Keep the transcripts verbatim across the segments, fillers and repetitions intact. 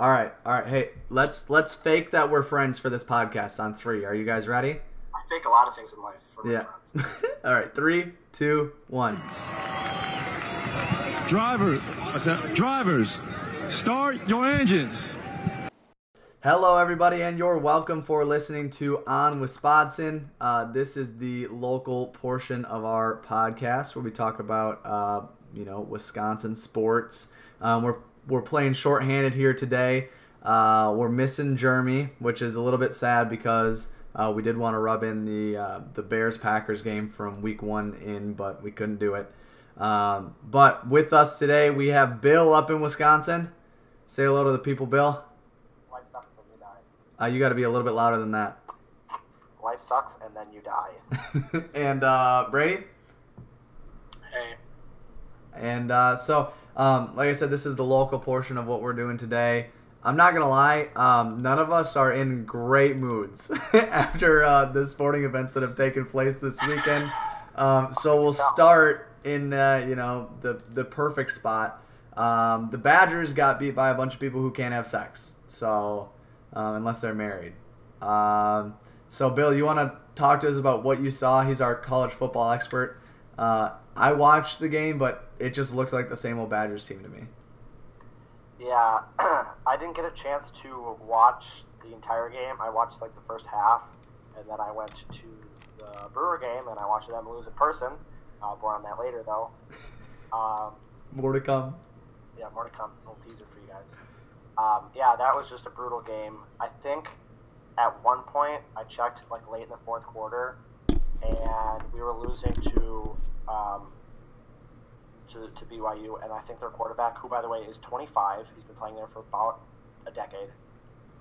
all right, all right. Hey, let's let's fake that we're friends for this podcast on three. Are you guys ready? I fake a lot of things in life for my yeah. friends. All right, three, two, one. Drivers, drivers, start your engines. Hello, everybody, and you're welcome for listening to On Wisconsin. Uh, this is the local portion of our podcast where we talk about, uh, you know, Wisconsin sports. Um, we're we're playing shorthanded here today. Uh, we're missing Jeremy, which is a little bit sad because uh, we did want to rub in the uh, the Bears-Packers game from week one in, but we couldn't do it. Um, but with us today, we have Bill up in Wisconsin. Say hello to the people, Bill. Uh, you got to be a little bit louder than that. Life sucks, and then you die. and uh, Brady? Hey. And uh, so, um, like I said, this is the local portion of what we're doing today. I'm not going to lie, um, none of us are in great moods after uh, the sporting events that have taken place this weekend. Um, so we'll start in, uh, you know, the, the perfect spot. Um, the Badgers got beat by a bunch of people who can't have sex, so... Um, unless they're married. Um, so, Bill, you want to talk to us about what you saw? He's our college football expert. Uh, I watched the game, but it just looked like the same old Badgers team to me. Yeah, I didn't get a chance to watch the entire game. I watched, like, the first half, and then I went to the Brewer game, and I watched them lose in person. Uh, more on that later, though. Um, more to come. Yeah, more to come. A little teaser for you guys. Um, yeah, that was just a brutal game. I think at one point I checked like late in the fourth quarter, and we were losing to um, to, to B Y U, and I think their quarterback, who by the way is twenty-five, he's been playing there for about a decade.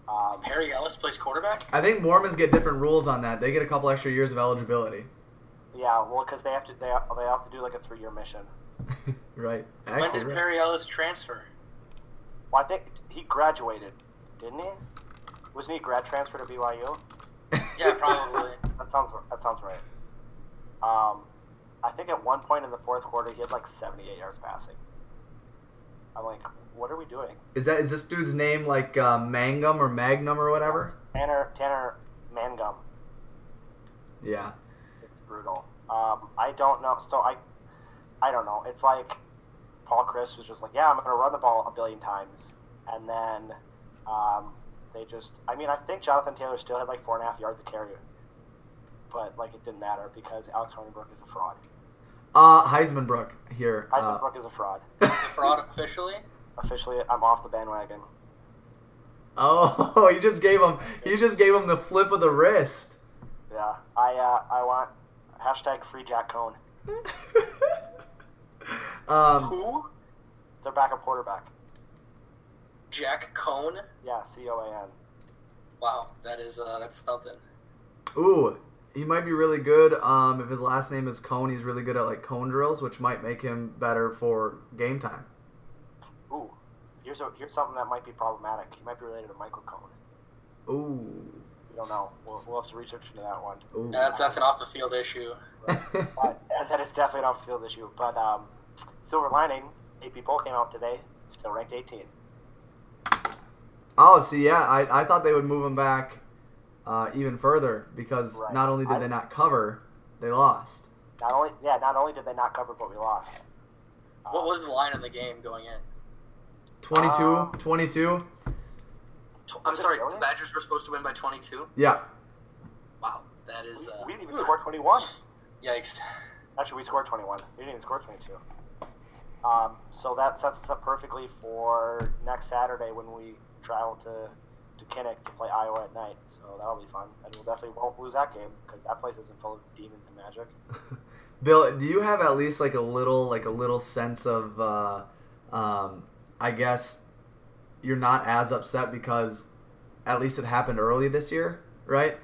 Um, Perry Ellis plays quarterback. I think Mormons get different rules on that. They get a couple extra years of eligibility. Yeah, well, because they have to they have, they have to do like a three-year mission. Right. Actually, when did right. Perry Ellis transfer? Well, I think he graduated, didn't he? Wasn't he grad transfer to B Y U? Yeah, probably. That sounds that sounds right. Um, I think at one point in the fourth quarter, he had like seventy-eight yards passing. I'm like, what are we doing? Is that is this dude's name like uh, Mangum or Magnum or whatever? Tanner Tanner Mangum. Yeah. It's brutal. Um, I don't know. So I, I don't know. It's like. Paul Chryst was just like, yeah, I'm going to run the ball a billion times. And then um, they just – I mean, I think Jonathan Taylor still had like four and a half yards to carry. But, like, it didn't matter because Alex Hornibrook is a fraud. Uh, Heisman Brook here. Heisman uh, Brook is a fraud. He's a fraud officially? Officially, I'm off the bandwagon. Oh, you just gave him – you just gave him the flip of the wrist. Yeah. I, uh, I want – hashtag free Jack Coan. Um, Who? Their backup quarterback. Jack Coan? Yeah, C O A N. Wow, that is uh, that's something. Ooh, he might be really good. Um, if his last name is Cone, he's really good at like cone drills, which might make him better for game time. Ooh, here's a, here's something that might be problematic. He might be related to Michael Cone. Ooh, we don't know. We'll, we'll have to research into that one. Ooh. Yeah, that's that's an off the field issue. Right. But, yeah, that is definitely an off the field issue, but um. Silver lining, A P poll came out today, still ranked eighteen. Oh, see, yeah, I, I thought they would move him back uh, even further because right. not only did I, they not cover, they lost. Not only, yeah, not only did they not cover, but we lost. What um, was the line of the game going in? twenty-two, um, twenty-two. Tw- I'm sorry, the Badgers were supposed to win by twenty-two? Yeah. Wow, that is... We, uh, we didn't even ooh. score twenty-one. Yikes. Actually, we scored twenty-one. We didn't even score twenty-two. Um, so that sets us up perfectly for next Saturday when we travel to, to Kinnick to play Iowa at night. So that'll be fun. And we'll definitely won't lose that game because that place isn't full of demons and magic. Bill, do you have at least like a little like a little sense of, uh, um, I guess, you're not as upset because at least it happened early this year, right?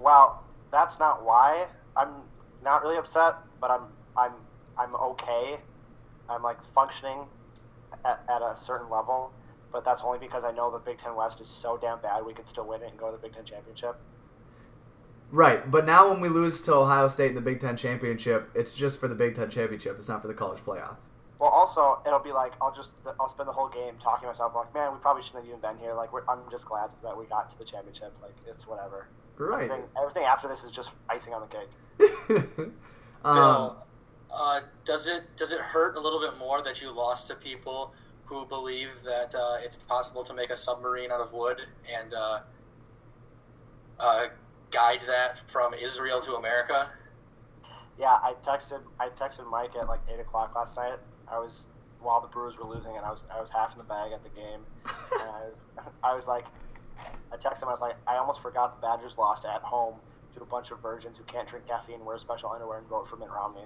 Well, that's not why. I'm not really upset, but I'm I'm I'm okay. I'm, like, functioning at, at a certain level, but that's only because I know the Big Ten West is so damn bad we could still win it and go to the Big Ten Championship. Right, but now when we lose to Ohio State in the Big Ten Championship, it's just for the Big Ten Championship. It's not for the college playoff. Well, also, it'll be like, I'll just, I'll spend the whole game talking to myself, like, man, we probably shouldn't have even been here. Like, we're, I'm just glad that we got to the championship. Like, it's whatever. Right. Everything, everything after this is just icing on the cake. um, Bill, uh, does it does it hurt a little bit more that you lost to people who believe that uh, it's possible to make a submarine out of wood and uh, uh, guide that from Israel to America? Yeah, I texted I texted Mike at like eight o'clock last night. I was while the Brewers were losing, and I was I was half in the bag at the game, and I was I was like, I texted him. I was like, I almost forgot the Badgers lost at home to a bunch of virgins who can't drink caffeine, wear special underwear, and vote for Mitt Romney.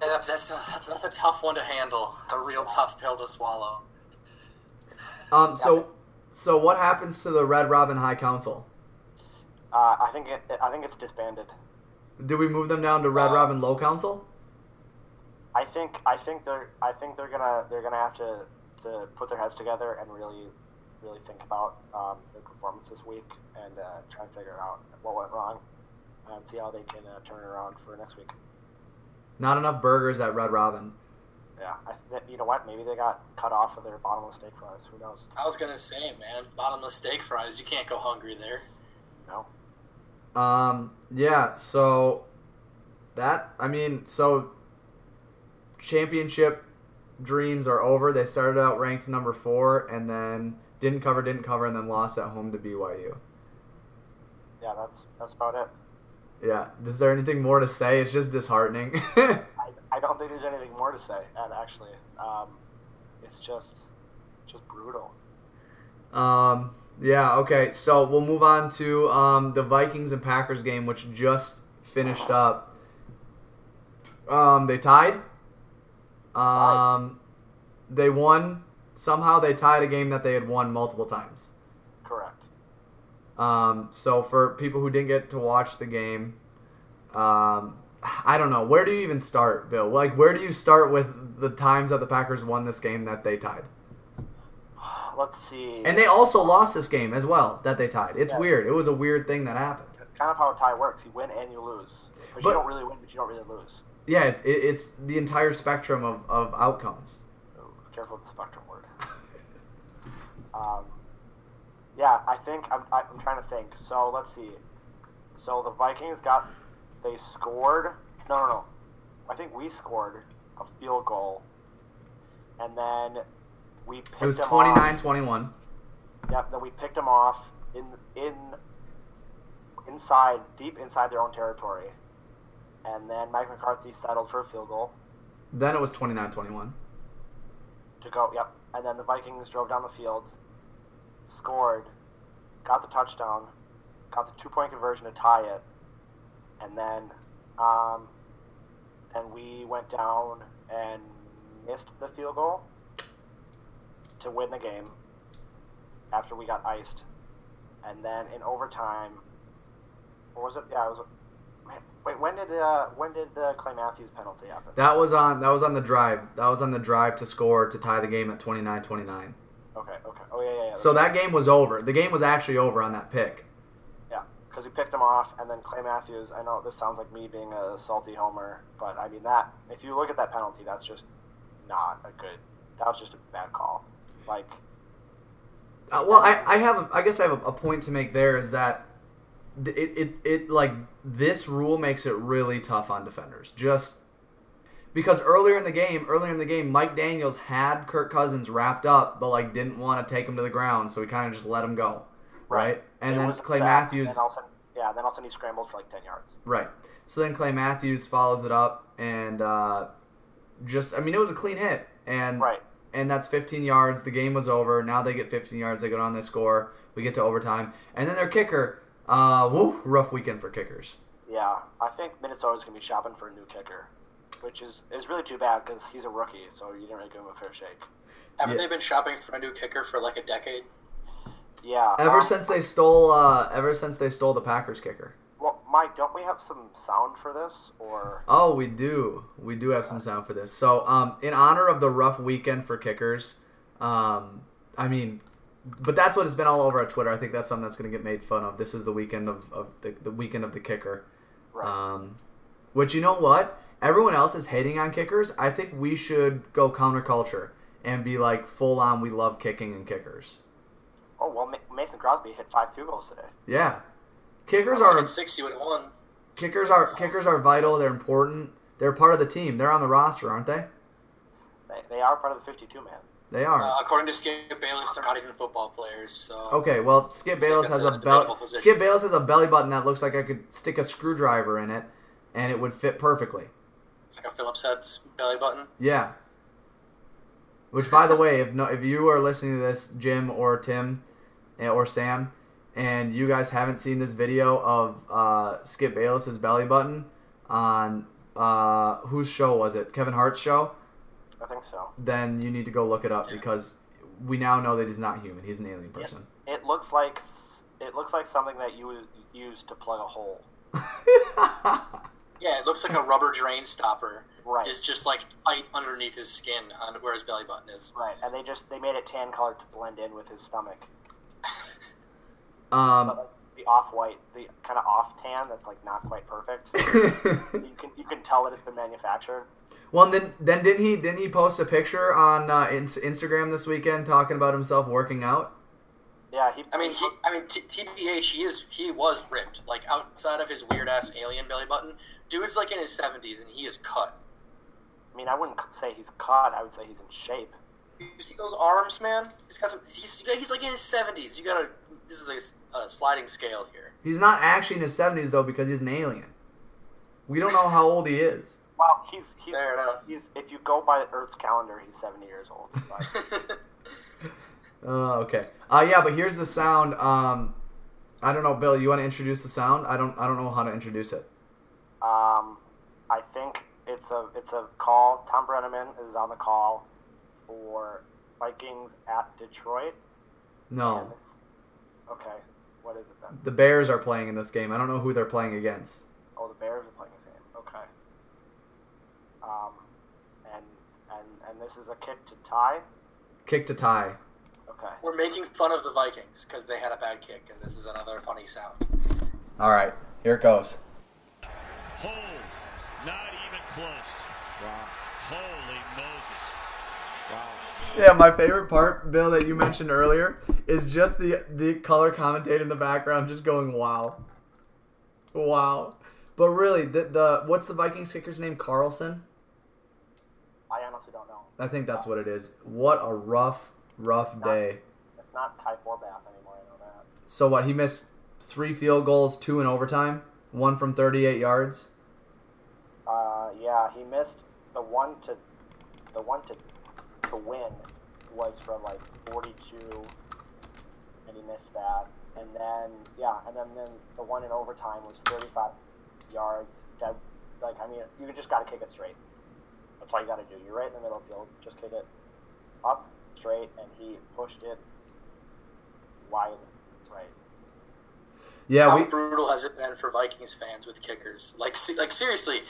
that's that's a, that's a tough one to handle. A real tough pill to swallow. Um. So so what happens to the Red Robin High Council? Uh, I think it, I think it's disbanded. Do we move them down to Red uh, Robin Low Council? I think I think they're I think they're gonna they're gonna have to, to put their heads together and really really think about um, their performance this week and uh, try and figure out what went wrong and see how they can uh, turn it around for next week. Not enough burgers at Red Robin. Yeah, I th- you know what? Maybe they got cut off of their bottomless steak fries. Who knows? I was gonna say, man, bottomless steak fries. You can't go hungry there. No. Um, yeah, so that, I mean, so championship dreams are over. They started out ranked number four and then didn't cover, didn't cover, and then lost at home to B Y U. Yeah, that's, that's about it. Yeah. Is there anything more to say? It's just disheartening. I, I don't think there's anything more to say, actually. Um, it's just, just brutal. Um, Yeah, okay, so we'll move on to um, the Vikings and Packers game, which just finished up. Um, they tied. Um, they won. Somehow they tied a game that they had won multiple times. Correct. Um, so for people who didn't get to watch the game, um, I don't know. Where do you even start, Bill? Like, where do you start with the times that the Packers won this game that they tied? Let's see. And they also lost this game as well that they tied. It's yeah. weird. It was a weird thing that happened. That's kind of how a tie works. You win and you lose. But, but you don't really win, but you don't really lose. Yeah, it, it's the entire spectrum of, of outcomes. Oh, careful with the spectrum word. um, yeah, I think I'm, I'm trying to think. So let's see. So the Vikings got, they scored. No, no, no. I think we scored a field goal. And then... We it was twenty-nine twenty-one. Yep, then we picked them off in in inside, deep inside their own territory. And then Mike McCarthy settled for a field goal. Then it was twenty-nine twenty-one. To go, yep. And then the Vikings drove down the field, scored, got the touchdown, got the two-point conversion to tie it, and then um, and we went down and missed the field goal to win the game after we got iced. And then in overtime, or was it? Yeah, it was. Man, wait, when did uh, when did the Clay Matthews penalty happen? That was on that was on the drive. That was on the drive to score to tie the game at twenty-nine twenty-nine. Okay, okay. Oh yeah, yeah. yeah. So that game was over. The game was actually over on that pick. Yeah, because we picked him off, and then Clay Matthews. I know this sounds like me being a salty homer, but I mean that. If you look at that penalty, that's just not a good. That was just a bad call. Like, uh, well, I, I have a, I guess I have a, a point to make there is that it, it it like this rule makes it really tough on defenders just because earlier in the game earlier in the game Mike Daniels had Kirk Cousins wrapped up but like didn't want to take him to the ground, so he kind of just let him go, right? right? And it then Clay exact, Matthews, and then also, yeah, then all of a sudden he scrambled for like ten yards, right? So then Clay Matthews follows it up and uh, just I mean it was a clean hit and right. And that's fifteen yards. The game was over. Now they get fifteen yards. They go down, they score. We get to overtime. And then their kicker, uh, woo, rough weekend for kickers. Yeah, I think Minnesota's going to be shopping for a new kicker, which is, is really too bad because he's a rookie, so you didn't really give him a fair shake. Haven't yeah. they been shopping for a new kicker for like a decade? Yeah. Ever um, since they stole uh, ever since they stole the Packers kicker. Well, Mike, don't we have some sound for this? Or oh, we do. We do have some sound for this. So, um, in honor of the rough weekend for kickers, um, I mean, but that's what has been all over on Twitter. I think that's something that's going to get made fun of. This is the weekend of, of the, the weekend of the kicker, right. um, which you know what? everyone else is hating on kickers, I think we should go counterculture and be like full on. We love kicking and kickers. Oh well, Mason Crosby hit five field goals today. Yeah, kickers are sixty with one. Kickers are kickers are vital. They're important. They're part of the team. They're on the roster, aren't they? They, they are part of the fifty-two man. They are. Uh, according to Skip Bayless, they're not even football players. So. Okay, well, Skip Bayless has a, a belly. Skip Bayless has a belly button that looks like I could stick a screwdriver in it, and it would fit perfectly. It's like a Phillips head's belly button. Yeah. Which, by the way, if no, if you are listening to this, Jim or Tim, or Sam, and you guys haven't seen this video of uh, Skip Bayless's belly button on uh, whose show was it? Kevin Hart's show. I think so. Then you need to go look it up yeah. because we now know that he's not human. He's an alien person. It, it looks like it looks like something that you would use to plug a hole. Yeah, it looks like a rubber drain stopper. Right. It's just like tight underneath his skin on where his belly button is. Right, and they just they made it tan colored to blend in with his stomach. um, like the off white, the kind of off tan that's like not quite perfect. you can you can tell that it's been manufactured. Well, and then then didn't he didn't he post a picture on uh, Instagram this weekend talking about himself working out? Yeah, he. I mean, he, I mean, t- TBH, he is he was ripped. Like outside of his weird ass alien belly button, dude's like in his seventies and he is cut. I mean, I wouldn't say he's cut. I would say he's in shape. You see those arms, man? He's got some. He's he's like in his seventies. You gotta. This is a, a sliding scale here. He's not actually in his seventies though because he's an alien. We don't know how old he is. Well, he's, he's, he's, if you go by Earth's calendar, he's seventy years old. Oh, uh, okay. Uh, yeah, but here's the sound. Um, I don't know, Bill, you want to introduce the sound? I don't I don't know how to introduce it. Um, I think it's a it's a call. Tom Brenneman is on the call for Vikings at Detroit. No. Okay, what is it then? The Bears are playing in this game. I don't know who they're playing against. Oh, the Bears are playing in this game. Okay. Um, and, and and this is a kick to tie? Kick to tie. Okay. We're making fun of the Vikings because they had a bad kick, and this is another funny sound. All right, here it goes. Hold. Not even close. Wow. Holy Moses. Wow. Yeah, my favorite part, Bill, that you mentioned earlier is just the, the color commentator in the background just going, wow. Wow. But really, the, the what's the Vikings kicker's name? Carlson? I honestly don't know. I think that's what it is. What a rough, rough it's day. Not, it's not Ty Forbath anymore, I know that. So what, he missed three field goals, two in overtime, one from thirty-eight yards? Uh, yeah, he missed the one to the one to to win was from like forty-two, and he missed that. And then, yeah, and then, then the one in overtime was thirty-five yards. That, like, I mean, you just got to kick it straight. That's all you got to do. You're right in the middle of the field. Just kick it up, straight, and he pushed it wide, right. Yeah, How we... brutal has it been for Vikings fans with kickers? Like, se- like seriously,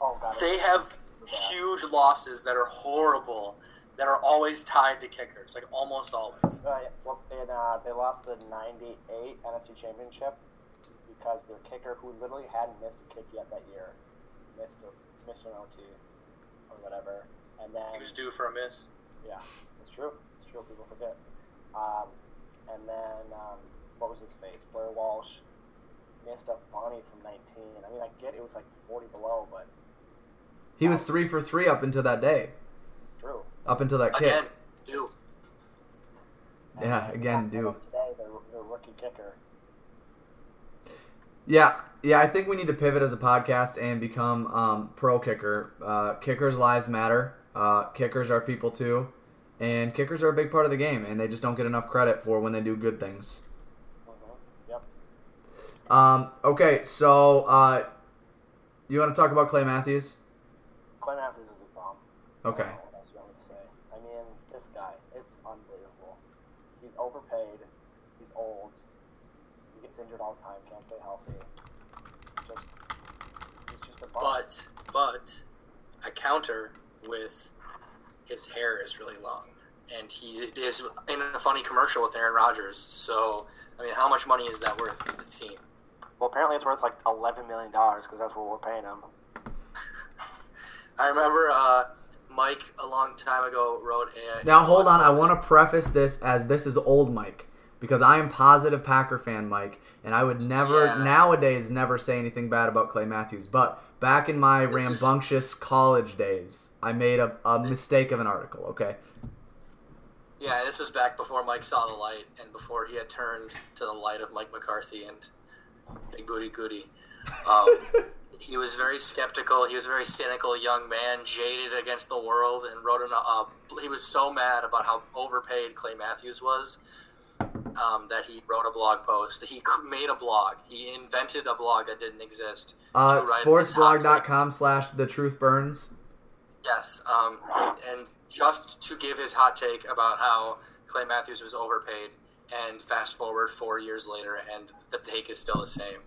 oh, God, they have yeah. huge losses that are horrible that are always tied to kickers, like almost always. Uh, yeah. Well, and, uh, they lost the ninety-eight N F C Championship because their kicker, who literally hadn't missed a kick yet that year, missed, a, missed an O T or whatever. And then he was due for a miss. Yeah, it's true. It's true. People forget. Um, and then, um, what was his face? Blair Walsh missed up Bonnie from nineteen. I mean, I get it was like forty below, but... He was three for three up until that day. True. Up until that kick. Again, do. Yeah, again, do. Today, the, the rookie kicker. Yeah, yeah. I think we need to pivot as a podcast and become um, pro kicker. Uh, kickers' lives matter. Uh, kickers are people too, and kickers are a big part of the game, and they just don't get enough credit for when they do good things. Mm-hmm. Yep. Um. Okay, so uh, you want to talk about Clay Matthews? Clay Matthews is a bomb. Okay. I don't know what else you want me to say. I mean, this guy—it's unbelievable. He's overpaid. He's old. He gets injured all the time. Can't stay healthy. Just, he's just a bum. But, but, I counter with his hair is really long, and he is in a funny commercial with Aaron Rodgers. So, I mean, how much money is that worth to the team? Well, apparently it's worth like eleven million dollars because that's what we're paying him. I remember uh, Mike a long time ago wrote a... Now, hold on. Post. I want to preface this as this is old Mike, because I am positive Packer fan Mike, and I would never, yeah. nowadays, never say anything bad about Clay Matthews. But back in my this rambunctious is... college days, I made a, a mistake of an article, okay? Yeah, this was back before Mike saw the light and before he had turned to the light of Mike McCarthy and Big Booty Goody. Um, he was very skeptical. He was a very cynical young man, jaded against the world, and wrote an, uh, he was so mad about how overpaid Clay Matthews was um, that he wrote a blog post. He made a blog. He invented a blog that didn't exist. Uh, sportsblog dot com slash the truth burns. Yes, um, and just to give his hot take about how Clay Matthews was overpaid, and fast forward four years later, and the take is still the same.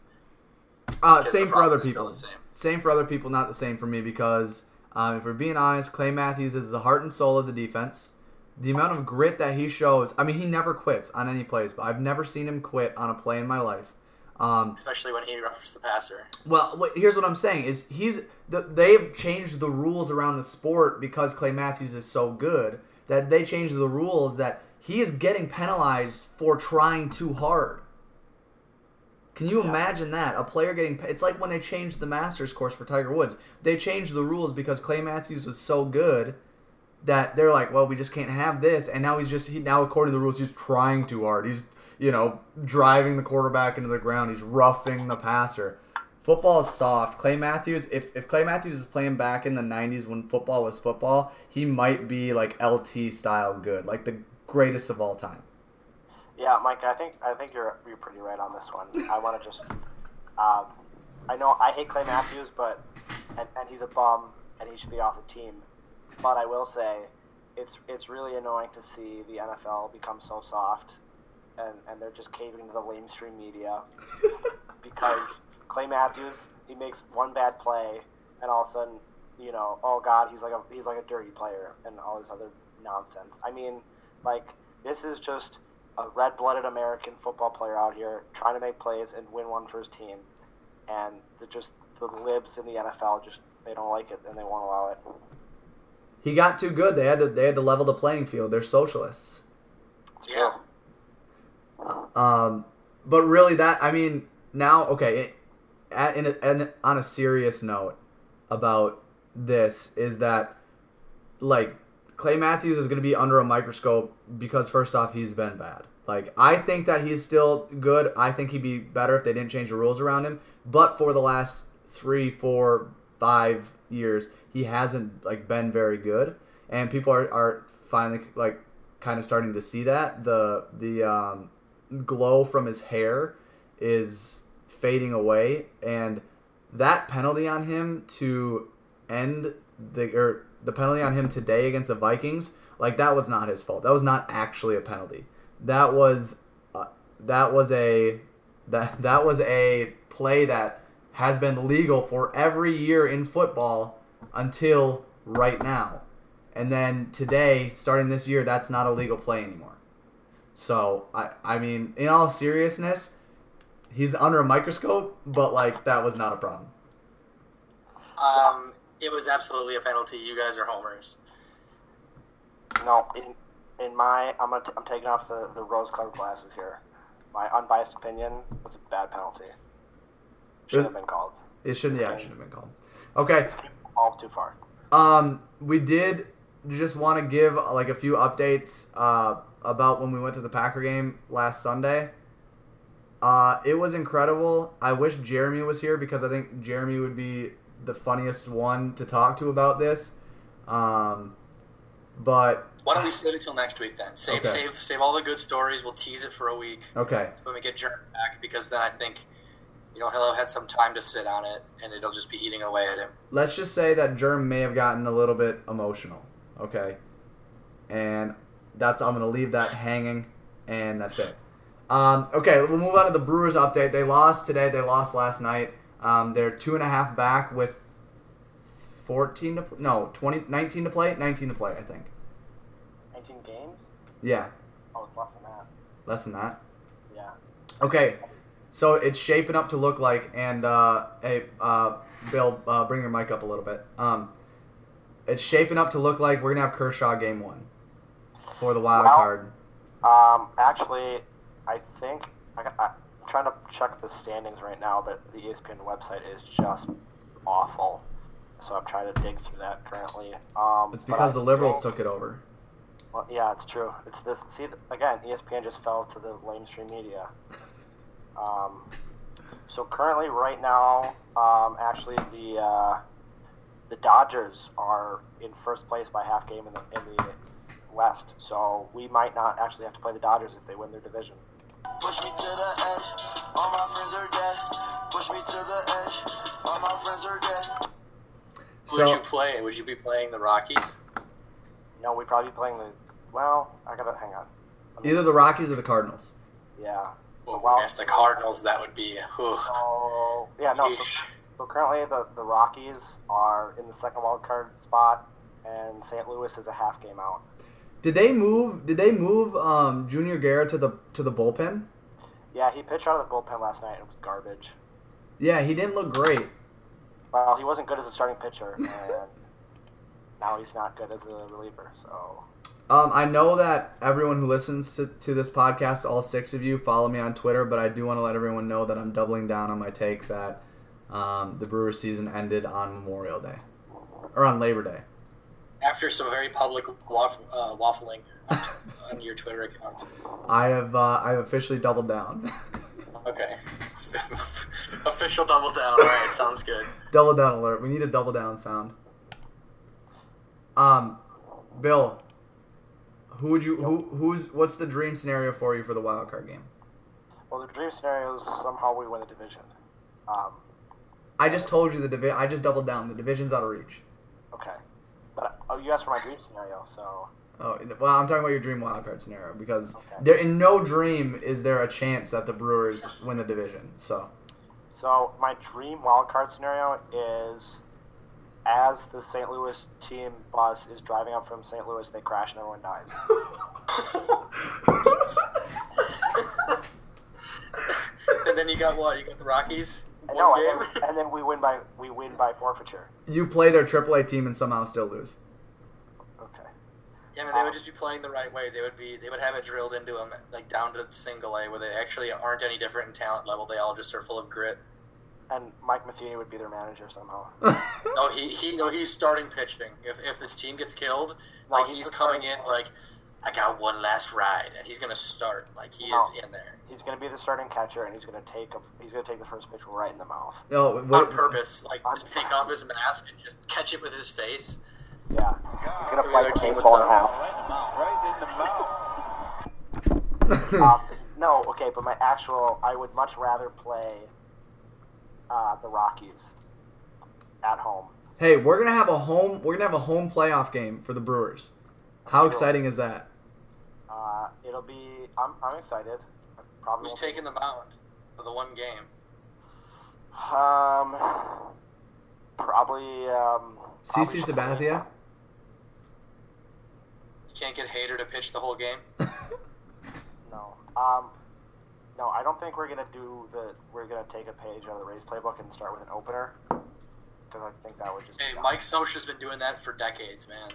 Uh, same for other people. Same. same for other people, not the same for me, because um, if we're being honest, Clay Matthews is the heart and soul of the defense. The amount of grit that he shows, I mean, he never quits on any plays, but I've never seen him quit on a play in my life. Um, Especially when he roughs the passer. Well, here's what I'm saying is he's they've changed the rules around the sport because Clay Matthews is so good that they changed the rules that he is getting penalized for trying too hard. Can you yeah. imagine that? A player getting – it's like when they changed the Masters course for Tiger Woods. They changed the rules because Clay Matthews was so good that they're like, well, we just can't have this. And now he's just he, – now according to the rules, he's trying too hard. He's – you know, driving the quarterback into the ground. He's roughing the passer. Football is soft. Clay Matthews, if, if Clay Matthews is playing back in the nineties when football was football, he might be like L T style good, like the greatest of all time. Yeah, Mike, I think I think you're you're pretty right on this one. I want to just, um, I know I hate Clay Matthews, but and, and he's a bum and he should be off the team. But I will say, it's it's really annoying to see the N F L become so soft. And, and they're just caving to the lamestream media because Clay Matthews, he makes one bad play, and all of a sudden, you know, oh God, he's like a he's like a dirty player, and all this other nonsense. I mean, like this is just a red-blooded American football player out here trying to make plays and win one for his team, and the, just the libs in the N F L just they don't like it and they won't allow it. He got too good. They had to they had to level the playing field. They're socialists. Yeah. Um, but really that, I mean, now, okay, it, in, a, in a, on a serious note about this is that, like, Clay Matthews is going to be under a microscope because, first off, he's been bad. Like, I think that he's still good. I think he'd be better if they didn't change the rules around him. But for the last three, four, five years, he hasn't, like, been very good. And people are, are finally, like, kind of starting to see that. The, the, um... glow from his hair is fading away, and that penalty on him to end the or the penalty on him today against the Vikings, like that was not his fault. That was not actually a penalty. That was uh, that was a that that was a play that has been legal for every year in football until right now, and then today, starting this year, that's not a legal play anymore. So, I I mean, in all seriousness, he's under a microscope, but, like, that was not a problem. Um, it was absolutely a penalty. You guys are homers. No, in in my, I'm gonna t- I'm taking off the, the rose-colored glasses here. My unbiased opinion was a bad penalty. Shouldn't have been called. It shouldn't, yeah, it shouldn't have been called. Okay. It's all too far. Um, we did just want to give, like, a few updates, uh, about when we went to the Packer game last Sunday. Uh, it was incredible. I wish Jeremy was here because I think Jeremy would be the funniest one to talk to about this. Um, but why don't we save it till next week then? Save, okay. save, save all the good stories. We'll tease it for a week. Okay. When we get Jeremy back, because then I think you know he'll have had some time to sit on it, and it'll just be eating away at him. Let's just say that Jeremy may have gotten a little bit emotional. Okay, and. That's I'm going to leave that hanging, and that's it. Um, okay, we'll move on to the Brewers update. They lost today. They lost last night. Um, they're two and a half back with fourteen to play. No, twenty, nineteen to play. nineteen to play, I think. nineteen games? Yeah. Oh, it's less than that. Less than that? Yeah. Okay, so it's shaping up to look like, and, uh, hey, uh, Bill, uh, bring your mic up a little bit. Um, it's shaping up to look like we're going to have Kershaw game one for the wild well, card. Um, actually, I think I, I'm trying to check the standings right now, but the E S P N website is just awful. So I'm trying to dig through that currently. Um, it's because the Liberals think, took it over. Well, yeah, it's true. It's this. See, again, E S P N just fell to the lamestream media. Um, so currently, right now, um, actually the uh, the Dodgers are in first place by half game in the in the West. So we might not actually have to play the Dodgers if they win their division. Push me to the edge. All my friends are dead. Push me to the edge. All my friends are dead. So, would you play? Would you be playing the Rockies? No, we'd probably be playing the. Well, I gotta hang on. I mean, either the Rockies or the Cardinals. Yeah. Well, well against the Cardinals, that would be. Oh, so, yeah, no. So, so currently, the, the Rockies are in the second wild card spot, and Saint Louis is a half game out. Did they move? Did they move um, Junior Guerra to the to the bullpen? Yeah, he pitched out of the bullpen last night. It was garbage. Yeah, he didn't look great. Well, he wasn't good as a starting pitcher, and now he's not good as a reliever. So, um, I know that everyone who listens to, to this podcast, all six of you, follow me on Twitter, but I do want to let everyone know that I'm doubling down on my take that um, the Brewers season ended on Memorial Day, or on Labor Day. After some very public waff- uh, waffling on, t- on your Twitter account. I have uh, I have officially doubled down. Okay. Official double down. All right, sounds good. Double down alert. We need a double down sound. Um, Bill, who would you who who's what's the dream scenario for you for the wild card game? Well, the dream scenario is somehow we win the division. Um, I just told you the divi- I just doubled down. The division's out of reach. Okay, but oh, you asked for my dream scenario, so. Oh, well, I'm talking about your dream wild card scenario because okay. there in no dream is there a chance that the Brewers win the division. So, so my dream wild card scenario is as the Saint Louis team bus is driving up from Saint Louis, they crash and everyone dies. And then you got what? You got the Rockies. One no, game. And, then, and then we win by we win by forfeiture. You play their triple A team and somehow still lose. Yeah, I mean, they would just be playing the right way. They would be, they would have it drilled into them, like down to single A, where they actually aren't any different in talent level. They all just are full of grit. And Mike Matheny would be their manager somehow. no, he he no, he's starting pitching. If if the team gets killed, no, like he's, he's coming in, like I got one last ride, and he's gonna start. Like he no, is in there. He's gonna be the starting catcher, and he's gonna take a, he's gonna take the first pitch right in the mouth. No, what, on purpose. Like on just time. Take off his mask and just catch it with his face. Yeah, he's gonna play the baseball in half. Right in the mouth. um, no, okay, but my actual, I would much rather play uh, the Rockies at home. Hey, we're gonna have a home, we're gonna have a home playoff game for the Brewers. How exciting is that? Uh, it'll be. I'm, I'm excited. I probably who's taking the mound for the one game? Um, probably um. C C. Sabathia. You can't get Hader to pitch the whole game? No. Um, no, I don't think we're going to do the – we're going to take a page out of the Rays playbook and start with an opener because I think that would just – Hey, Mike Scioscia's been doing that for decades, man.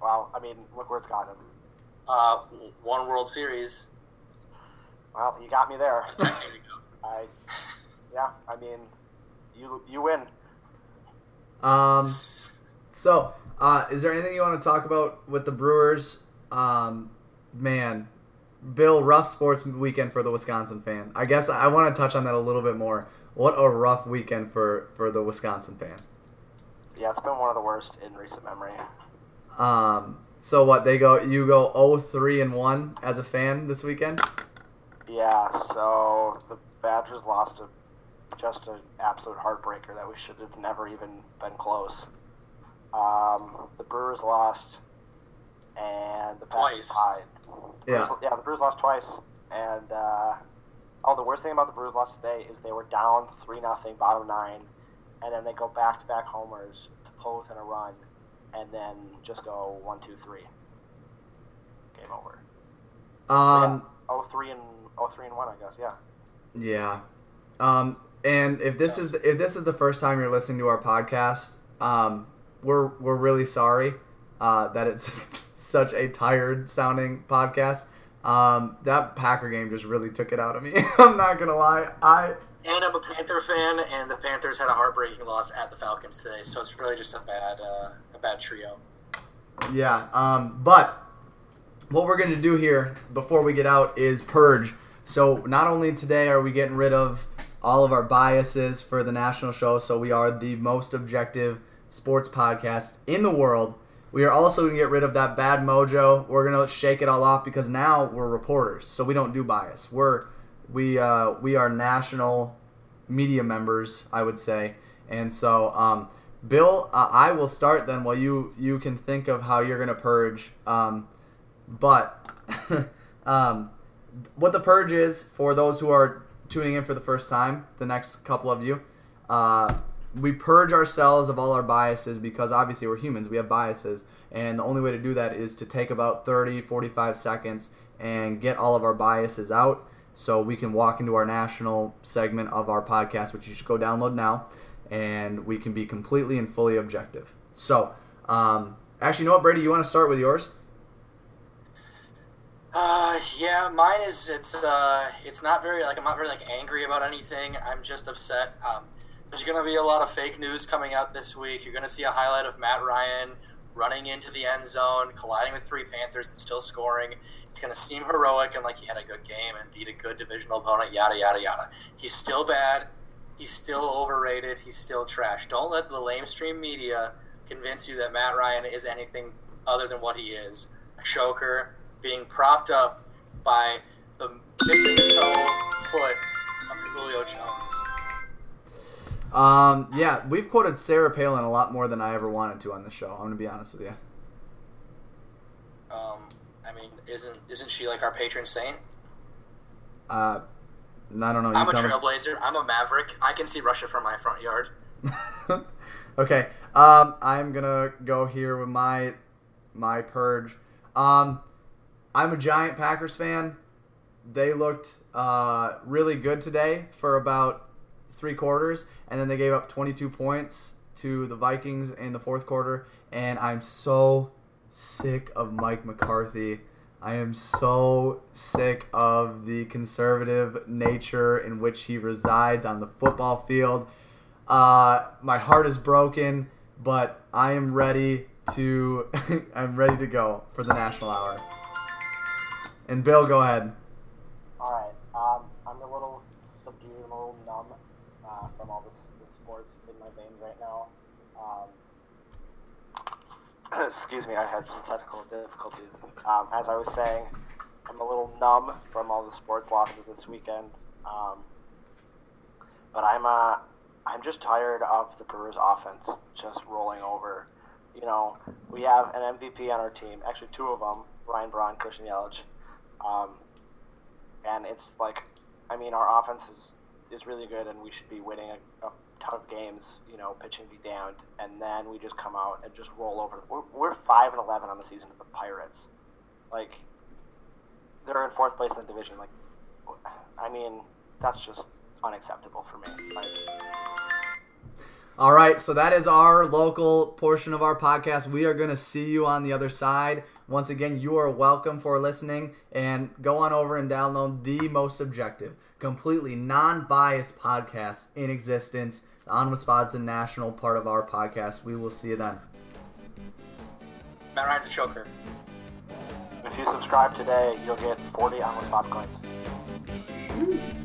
Well, I mean, look where it's gotten him. Uh, one World Series. Well, you got me there. A decade ago. I, yeah, I mean, you you win. Um, so, uh, is there anything you want to talk about with the Brewers? Um, man, Bill, rough sports weekend for the Wisconsin fan. I guess I want to touch on that a little bit more. What a rough weekend for, for the Wisconsin fan. Yeah, it's been one of the worst in recent memory. Um, so what, they go, you go oh three and one as a fan this weekend? Yeah, so the Badgers lost a just an absolute heartbreaker that we should have never even been close. Um, the Brewers lost, and the Packers tied. Yeah. yeah, the Brewers lost twice, and uh, oh, the worst thing about the Brewers loss today is they were down three nothing, bottom nine, and then they go back to back homers to pull within a run, and then just go one, two, three. Game over. Um, oh three and oh three and one, I guess. Yeah. Yeah. Um. And if this is the, if this is the first time you're listening to our podcast, um, we're we're really sorry uh, that it's such a tired sounding podcast. Um, that Packer game just really took it out of me. I'm not gonna lie. I and I'm a Panther fan, and the Panthers had a heartbreaking loss at the Falcons today, so it's really just a bad uh, a bad trio. Yeah, um, but what we're gonna do here before we get out is purge. So not only today are we getting rid of all of our biases for the national show, so we are the most objective sports podcast in the world. We are also going to get rid of that bad mojo. We're going to shake it all off because now we're reporters, so we don't do bias. We're we uh, we are national media members, I would say. And so, um, Bill, uh, I will start then while you, you can think of how you're going to purge. Um, but um, what the purge is, for those who are tuning in for the first time, the next couple of you, uh, we purge ourselves of all our biases because obviously we're humans, we have biases, and the only way to do that is to take about thirty, forty-five seconds and get all of our biases out so we can walk into our national segment of our podcast, which you should go download now, and we can be completely and fully objective. So, um, actually, you know what, Brady, you want to start with yours? Uh, yeah, mine is, it's, uh, it's not very, like, I'm not very, like, angry about anything. I'm just upset. Um, there's going to be a lot of fake news coming out this week. You're going to see a highlight of Matt Ryan running into the end zone, colliding with three Panthers and still scoring. It's going to seem heroic and like he had a good game and beat a good divisional opponent, yada, yada, yada. He's still bad. He's still overrated. He's still trash. Don't let the lamestream media convince you that Matt Ryan is anything other than what he is. A choker. Being propped up by the missing toe foot of Julio Jones. Um, yeah, we've quoted Sarah Palin a lot more than I ever wanted to on the show. I'm gonna be honest with you. Um, I mean, isn't isn't she like our patron saint? Uh, I don't know. You I'm a trailblazer. Me. I'm a maverick. I can see Russia from my front yard. Okay. Um, I'm gonna go here with my my purge. Um. I'm a giant Packers fan. They looked uh, really good today for about three quarters, and then they gave up twenty-two points to the Vikings in the fourth quarter, and I'm so sick of Mike McCarthy. I am so sick of the conservative nature in which he resides on the football field. Uh, my heart is broken, but I am ready to I'm ready to go for the National Hour. And Bill, go ahead. All right. Um, I'm a little subdued, I'm a little numb uh, from all this, this sports in my veins right now. Um, excuse me, I had some technical difficulties. Um, as I was saying, I'm a little numb from all the sports losses this weekend. Um, but I'm uh, I'm just tired of the Brewers' offense just rolling over. You know, we have an M V P on our team, actually two of them, Ryan Braun, Christian Yelich. Um, and it's like, I mean, our offense is, is really good, and we should be winning a, a ton of games, you know, pitching be damned, and then we just come out and just roll over. We're, we're five and eleven on the season to the Pirates. Like, they're in fourth place in the division. Like, I mean, that's just unacceptable for me. Like, all right, so that is our local portion of our podcast. We are going to see you on the other side. Once again, you are welcome for listening, and go on over and download the most objective, completely non-biased podcast in existence, the On Wisconsin National part of our podcast. We will see you then. Matt Ryan's a choker. If you subscribe today, you'll get forty On Wisconsin claims.